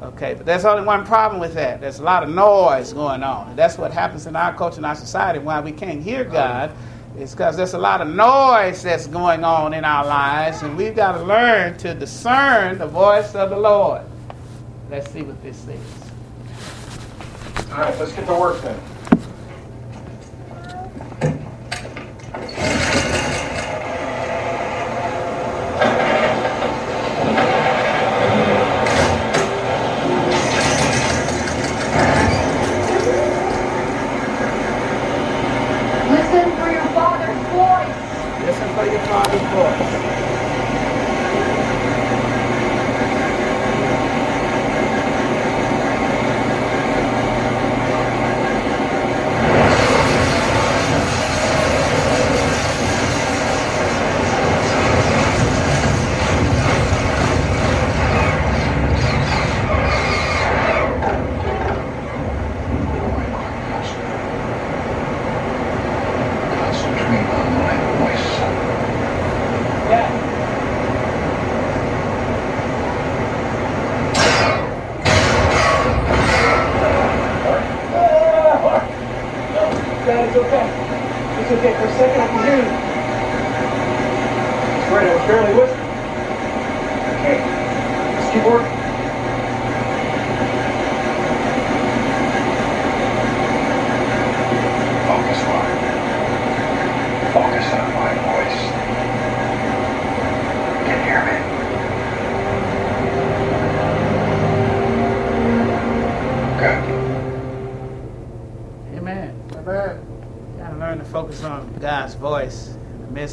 Okay, but there's only one problem with that. There's a lot of noise going on, and that's what happens in our culture and our society. Why we can't hear God is because there's a lot of noise that's going on in our lives, and we've got to learn to discern the voice of the Lord. Let's see what this is. All right, let's get to work then.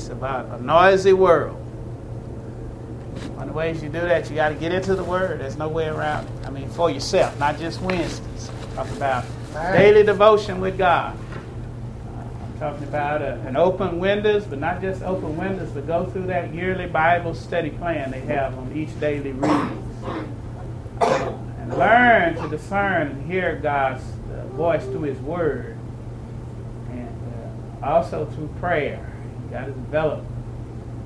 About a noisy world. One of the ways you do that, you got to get into the Word. There's no way around it. I mean, for yourself, not just Wednesdays. I'm talking about daily devotion with God. I'm talking about an open windows, but not just open windows, but go through that yearly Bible study plan they have on each daily reading. And learn to discern and hear God's voice through His Word. And also through prayer. Got to develop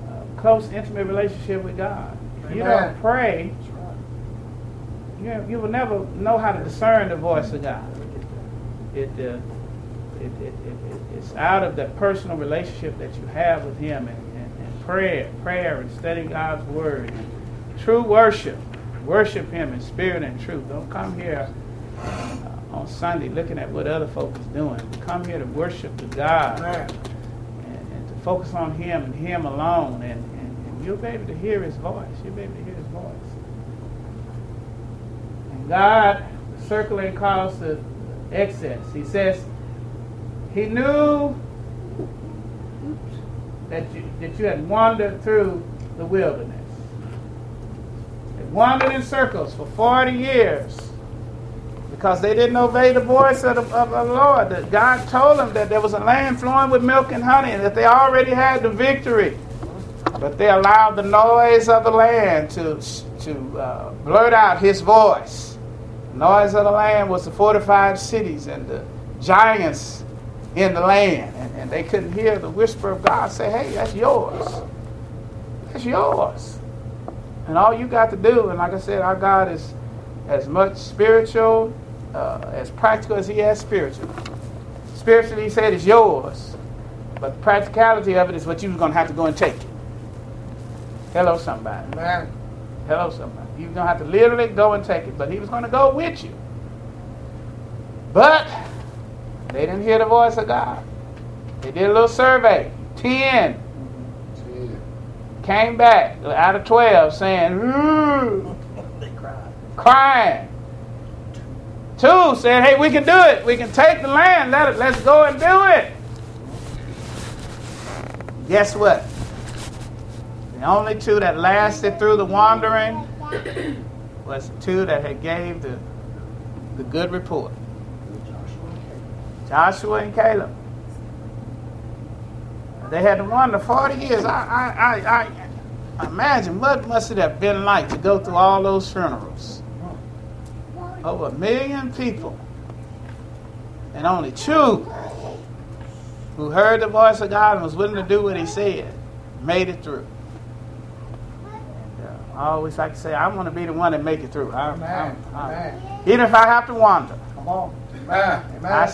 a close, intimate relationship with God. If you don't pray, you will never know how to discern the voice of God. It's out of that personal relationship that you have with Him, and prayer and studying God's Word, and true worship. Worship him in spirit and truth. Don't come here on Sunday looking at what other folk is doing. Come here to worship the God and to focus on him and him alone. And you'll be able to hear his voice. You'll be able to hear his voice. And God, circling calls to excess. He says, he knew that you had wandered through the wilderness. They wandered in circles for 40 years because they didn't obey the voice of the Lord. That God told them that there was a land flowing with milk and honey and that they already had the victory. But they allowed the noise of the land to blurt out his voice. The noise of the land was the fortified cities and the giants in the land. And they couldn't hear the whisper of God say, hey, that's yours. That's yours. And all you got to do, and like I said, our God is as much spiritual, as practical as he is spiritual. Spiritually, he said, it's yours. But the practicality of it is what you was going to have to go and take it. Hello, somebody. Man. Hello, somebody. You're going to have to literally go and take it. But he was going to go with you. But they didn't hear the voice of God. They did a little survey. 10 came back out of 12 saying, ooh. They cried. Crying. 2 said, hey, we can do it. We can take the land. Let's go and do it. Guess what? The only 2 that lasted through the wandering was the 2 that had gave the good report. Joshua and Caleb. They had to wander 40 years. I imagine what must it have been like to go through all those funerals. Over 1 million people. And only 2 who heard the voice of God and was willing to do what he said made it through. And, I always like to say, I want to be the one that make it through. Amen. Even if I have to wander. Come on. Amen. I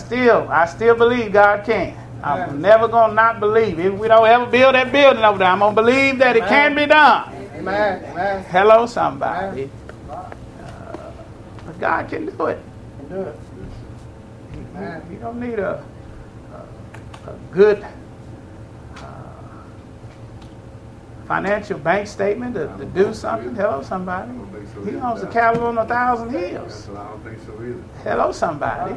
still believe God can. Amen. I'm never going to not believe. If we don't ever build that building over there, I'm going to believe that Amen. It can be done. Amen. Amen. Hello, somebody. But God can do it. He can do it. Amen. You don't need a good financial bank statement to do something. Hello, somebody. So he owns the cattle on 1,000 hills. I don't think so either. Hello, somebody.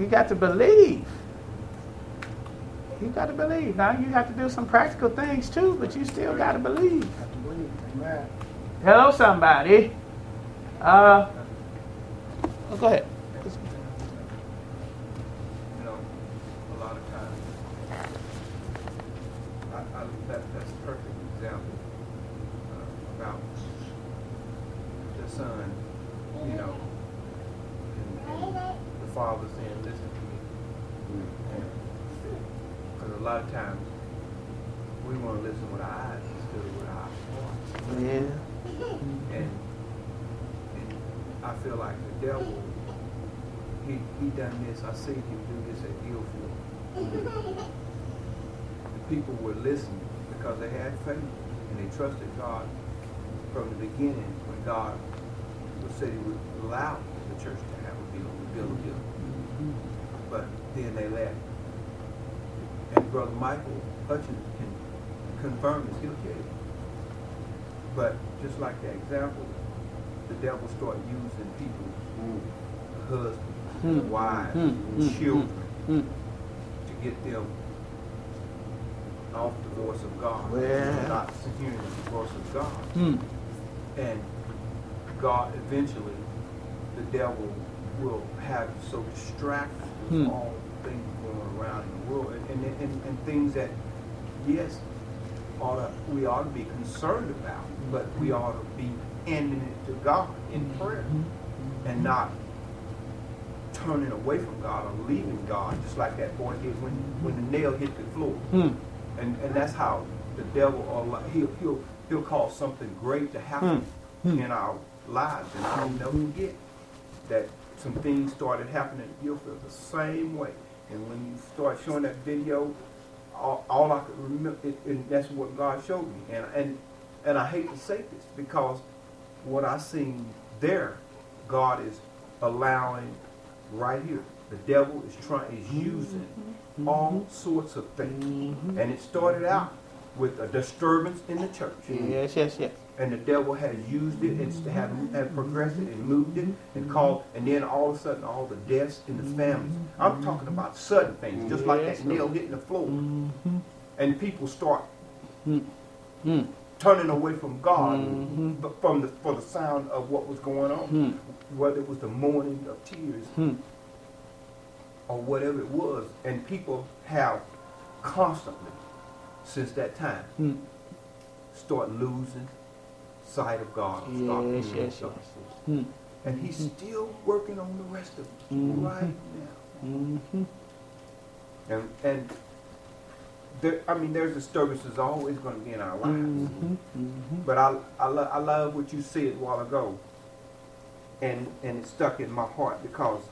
You got to believe. You got to believe. Now you have to do some practical things too, but you still got to believe. Amen. Hello, somebody. Go ahead. I seen him do this at Gilfield. The people were listening because they had faith and they trusted God from the beginning when God said he would allow the church to have a building. But then they left. And Brother Michael Hutchinson can confirm this. He'll tell you. But just like that example, the devil started using people, husbands, wives, children, to get them off the voice of God, not hearing the voice of God. And God, eventually, the devil will have you so distracted with all the things going around in the world, and things that, yes, we ought to be concerned about, but we ought to be intimate to God in prayer, and not turning away from God or leaving God, just like that boy did when the nail hit the floor. And that's how the devil, he'll cause something great to happen in our lives. And I don't never forget that some things started happening at Gilfield the same way. And when you start showing that video, all I could remember, and that's what God showed me. And I hate to say this because what I seen there, God is allowing right here. The devil is using all sorts of things. Mm-hmm. And it started out with a disturbance in the church. Yes, yes, yes. And the devil has used it and have progressed it and moved it and called, and then all of a sudden all the deaths in the families. I'm talking about sudden things, just like that nail hitting the floor. Mm-hmm. And people start turning away from God for the sound of what was going on, whether it was the mourning of tears or whatever it was. And people have constantly, since that time, start losing sight of God. Yes, yes, yes. And he's still working on the rest of it right now. Mm-hmm. And there, I mean, there's disturbances always going to be in our lives. Mm-hmm. Mm-hmm. But I love what you said a while ago, and it stuck in my heart, because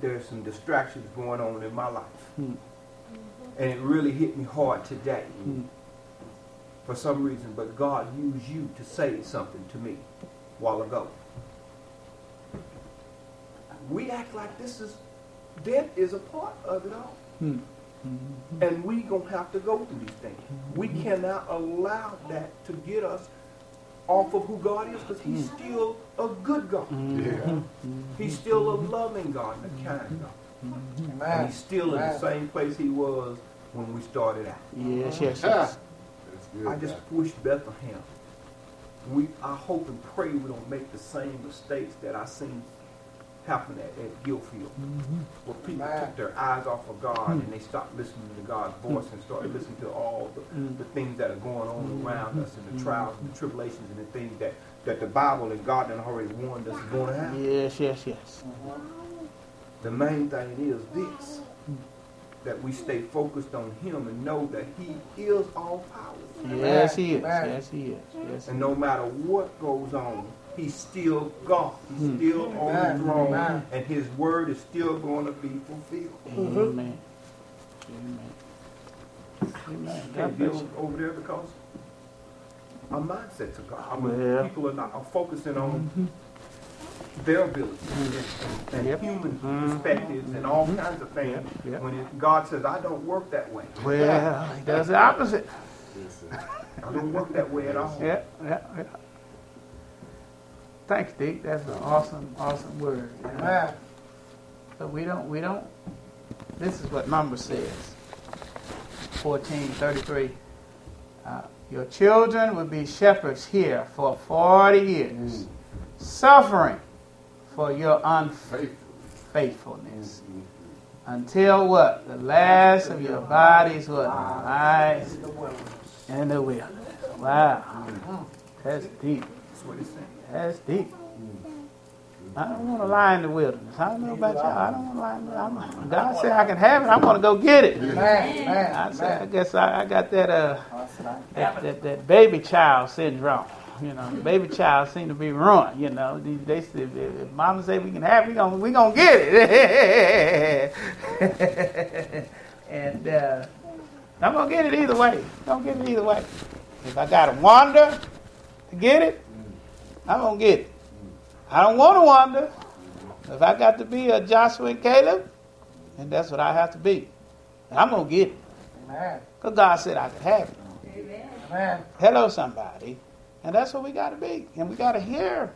there's some distractions going on in my life. Mm-hmm. And it really hit me hard today. Mm-hmm. For some reason, but God used you to say something to me a while ago. We act like death is a part of it all. Mm-hmm. And we going to have to go through these things. We cannot allow that to get us off of who God is, because he's still a good God. Yeah. He's still a loving God and a kind God. And he's still in the same place he was when we started out. Yes, yes, yes. I just wish Bethlehem, I hope and pray we don't make the same mistakes that I seen happen at Gilfield, where people took their eyes off of God and they stopped listening to God's voice and started listening to all the things that are going on around us, and the trials and the tribulations and the things that the Bible and God has already warned us is going to happen. Yes, yes, yes. The main thing is this, that we stay focused on him and know that he is all powerful. Yes, he is. Yes, he is. Yes, and no matter what goes on, he's still God. He's still on the throne, and his word is still going to be fulfilled. Amen. Mm-hmm. Amen. Can't deal over there because our mindsets are gone. People are focusing on their abilities and human perspectives and all kinds of things. When God says, "I don't work that way," he does the opposite. I don't work that way at all. Yeah, yeah, yeah. Thanks, Dick. That's an awesome, awesome word. But we don't. This is what Numbers says. 14:33. Your children will be shepherds here for 40 years, suffering for your unfaithfulness, until what? The last of your bodies will lies in the wilderness. Wow, that's deep. That's what it's saying. That's deep. I don't want to lie in the wilderness. I don't know about y'all. I don't want to lie in the wilderness. God said I can have it. I'm going to go get it. I said, I guess I got that baby child syndrome. You know, the baby child seemed to be ruined. You know, they said, if Mama said we can have it, we gonna get it. And I'm going to get it either way. I'm going to get it either way. If I got to wander to get it, I'm going to get it. I don't want to wander. If I got to be a Joshua and Caleb, then that's what I have to be. And I'm going to get it. Because God said I could have it. Amen. Hello, somebody. And that's what we got to be. And we got to hear.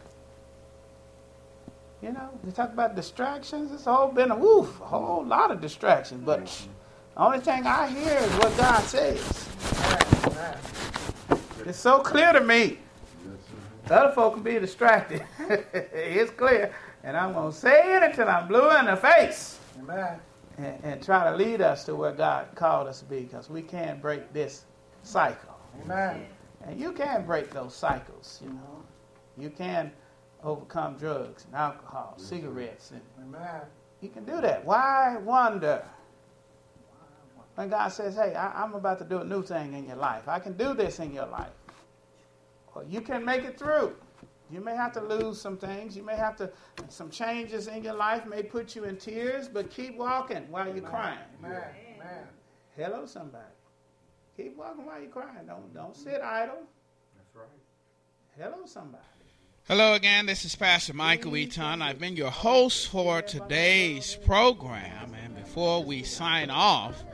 You know, we talk about distractions. It's all been a whole lot of distractions. But the only thing I hear is what God says. It's so clear to me. The other folk can be distracted. It's clear. And I'm going to say it until I'm blue in the face. Amen. And try to lead us to where God called us to be, because we can't break this cycle. Amen. And you can break those cycles, you know. You can overcome drugs and alcohol, cigarettes. And Amen. You can do that. Why wonder? When God says, hey, I'm about to do a new thing in your life. I can do this in your life. Well, you can make it through. You may have to lose some things. You may have to, some changes in your life may put you in tears, but keep walking while you're crying. Amen. Amen. Hello, somebody. Keep walking while you're crying. Don't sit idle. That's right. Hello, somebody. Hello again, this is Pastor Michael Eaton. I've been your host for today's program. And before we sign off,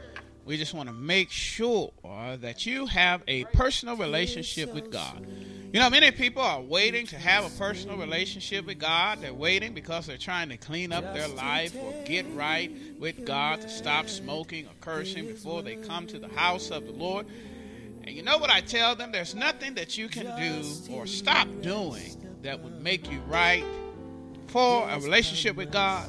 we just want to make sure that you have a personal relationship with God. You know, many people are waiting to have a personal relationship with God. They're waiting because they're trying to clean up their life or get right with God, to stop smoking or cursing before they come to the house of the Lord. And you know what I tell them? There's nothing that you can do or stop doing that would make you right for a relationship with God.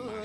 my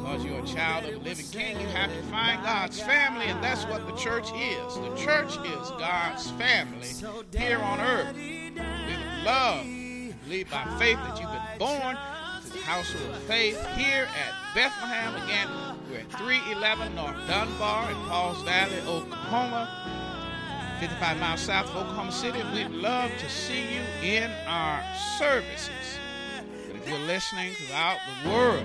Because you're a child of the living King, you have to find God's family, and that's what the church is. The church is God's family here on earth. With love, believe by faith that you've been born to the household of faith here at Bethlehem. Again, we're at 311 North Dunbar in Pauls Valley, Oklahoma, 55 miles south of Oklahoma City. We'd love to see you in our services. But if you're listening throughout the world,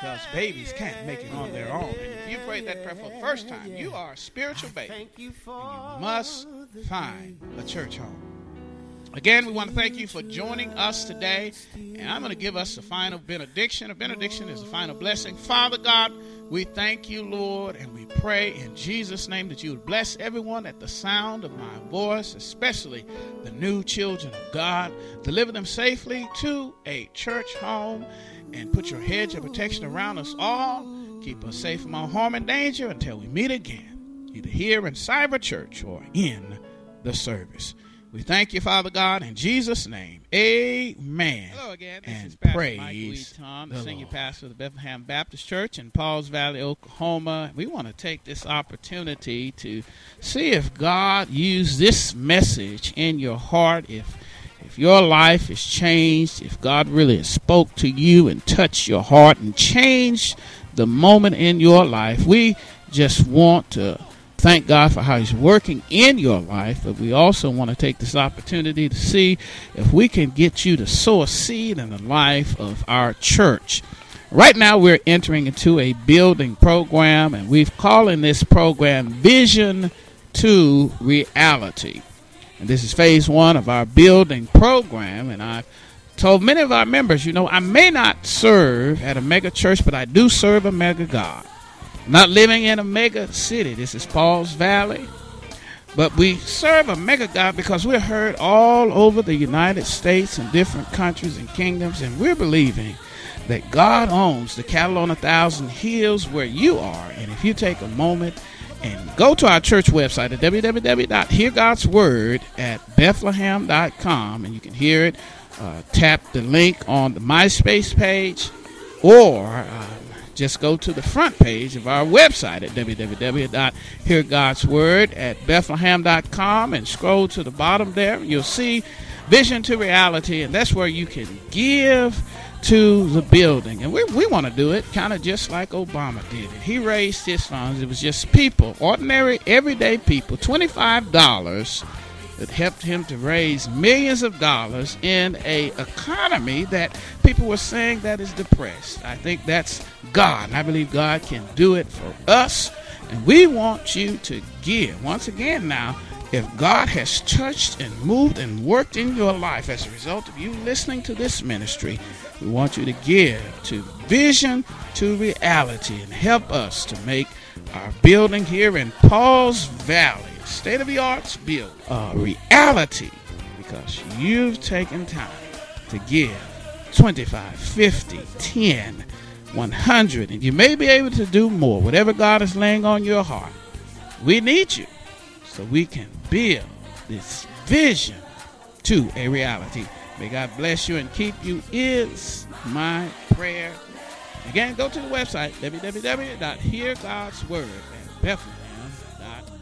because babies can't make it on their own. And if you prayed that prayer for the first time, you are a spiritual baby. And you must find a church home. Again, we want to thank you for joining us today. And I'm going to give us the final benediction. A benediction is the final blessing. Father God, we thank you, Lord, and we pray in Jesus' name that you would bless everyone at the sound of my voice, especially the new children of God. Deliver them safely to a church home, and put your hedge of protection around us all. Keep us safe from all harm and danger until we meet again, either here in Cyber Church or in the service. We thank you, Father God, in Jesus' name. Amen. Hello again. This is Pastor Michael Eaton, the senior pastor of the Bethlehem Baptist Church in Pauls Valley, Oklahoma. We want to take this opportunity to see if God used this message in your heart, if your life is changed, if God really has spoke to you and touched your heart and changed the moment in your life. We just want to thank God for how He's working in your life, but we also want to take this opportunity to see if we can get you to sow a seed in the life of our church. Right now, we're entering into a building program, and we're calling this program Vision to Reality. And this is phase one of our building program, and I've told many of our members, you know, I may not serve at a mega church, but I do serve a mega God. Not living in a mega city. This is Pauls Valley. But we serve a mega God because we're heard all over the United States and different countries and kingdoms. And we're believing that God owns the cattle on a thousand hills where you are. And if you take a moment and go to our church website at www.heargodsword@bethlehem.com. And you can hear it. Tap the link on the MySpace page, or just go to the front page of our website at www.heargodsword@bethlehem.com and scroll to the bottom there. You'll see Vision to Reality, and that's where you can give to the building. And we want to do it kind of just like Obama did it. He raised his funds. It was just people, ordinary, everyday people, $25 that helped him to raise millions of dollars in an economy that people were saying that is depressed. I think that's God, and I believe God can do it for us, and we want you to give. Once again now, if God has touched and moved and worked in your life as a result of you listening to this ministry, we want you to give to Vision to Reality and help us to make our building here in Pauls Valley, state-of-the-art build, a reality, because you've taken time to give $25, $50, $10, $100, and you may be able to do more, whatever God is laying on your heart. We need you so we can build this vision to a reality. May God bless you and keep you is my prayer. Again, go to the website, www.heargodsword@bethlehem.com.